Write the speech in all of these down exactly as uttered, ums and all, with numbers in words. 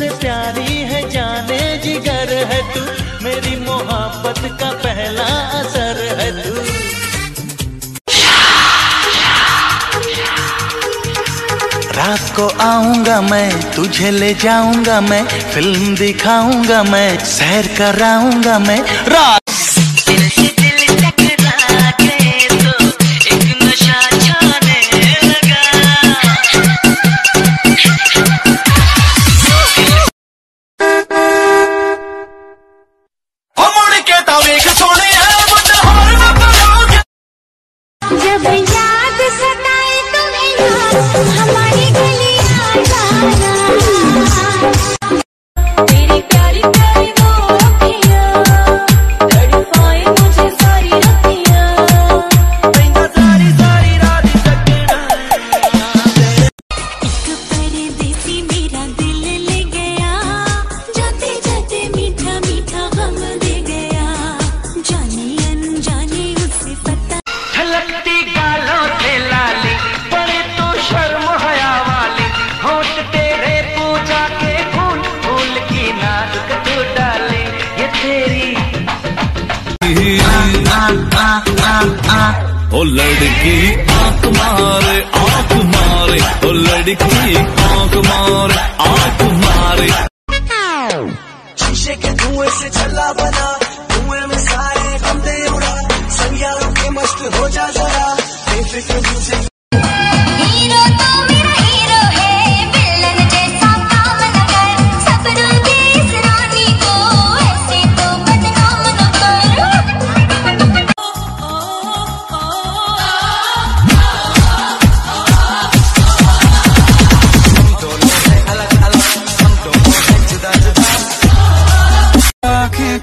से प्यारी है जाने जिगर है तू, मेरी मोहब्बत का पहला असर है तू। रात को आऊंगा मैं, तुझे ले जाऊंगा मैं, फिल्म दिखाऊंगा मैं, सैर कराऊंगा मैं। रात ओ लड़की आंख मारे आंख मारे, ओ लड़की आंख मारे आंख मारे। शीशे के धुएं से छल्ला बना, धुएं में सारे गंदे उड़ा, संज्ञा के मस्त हो जा जरा, बेफिक्र मुझे। हीरो तो मेरा हीरो है, विलन जैसा काम न कर, सपनों की इस रानी को ऐसे तो बदनाम न कर।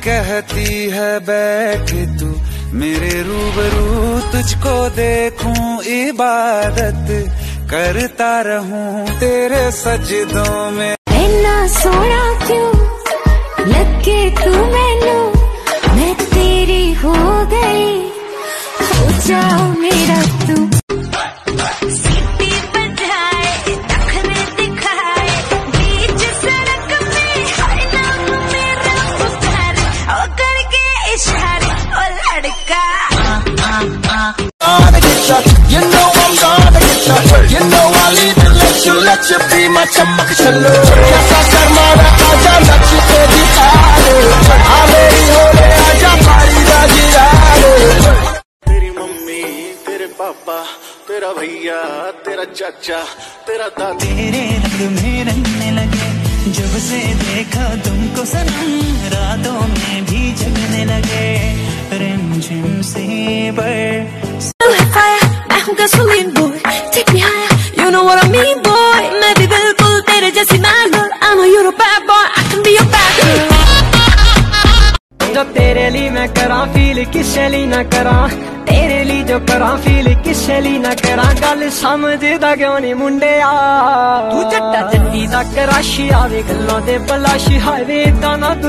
कहती है बैठ तू मेरे रूबरू, तुझको देखूं इबादत करता रहूं तेरे सजदों में। इतना सोना क्यों लगे तू मैनू, मैं तेरी हो गई, हो जाओ मेरा तू। Let you be my chamak chalo, kaisa karma aaja nach ke dikha de, aa meri ho re aaja bhai da gira de। Teri mummy, tere papa, tera bhaiya, tera chacha, tera dadi, tere rang mein rangne lage, jab se dekha tumko sanam, raaton mein bhi jagne lage, rim jim se par। So high, I am the swinging boy, take me higher, you know what I mean boy। मैं भी बिल्कुल तेरे जैसी man girl, I'm a Euro bad boy, I can be your bad girl। जो तेरे लिए मैं करा फील किस शैली ना करा, तेरे लिए जो करा फील किस शैली ना करा, गल समझदा क्यों नहीं मुंडे आ, तू जट्टा जट्टी दा कराशी आवे गल्लों दे बलाशी, हाय वे इदां ना।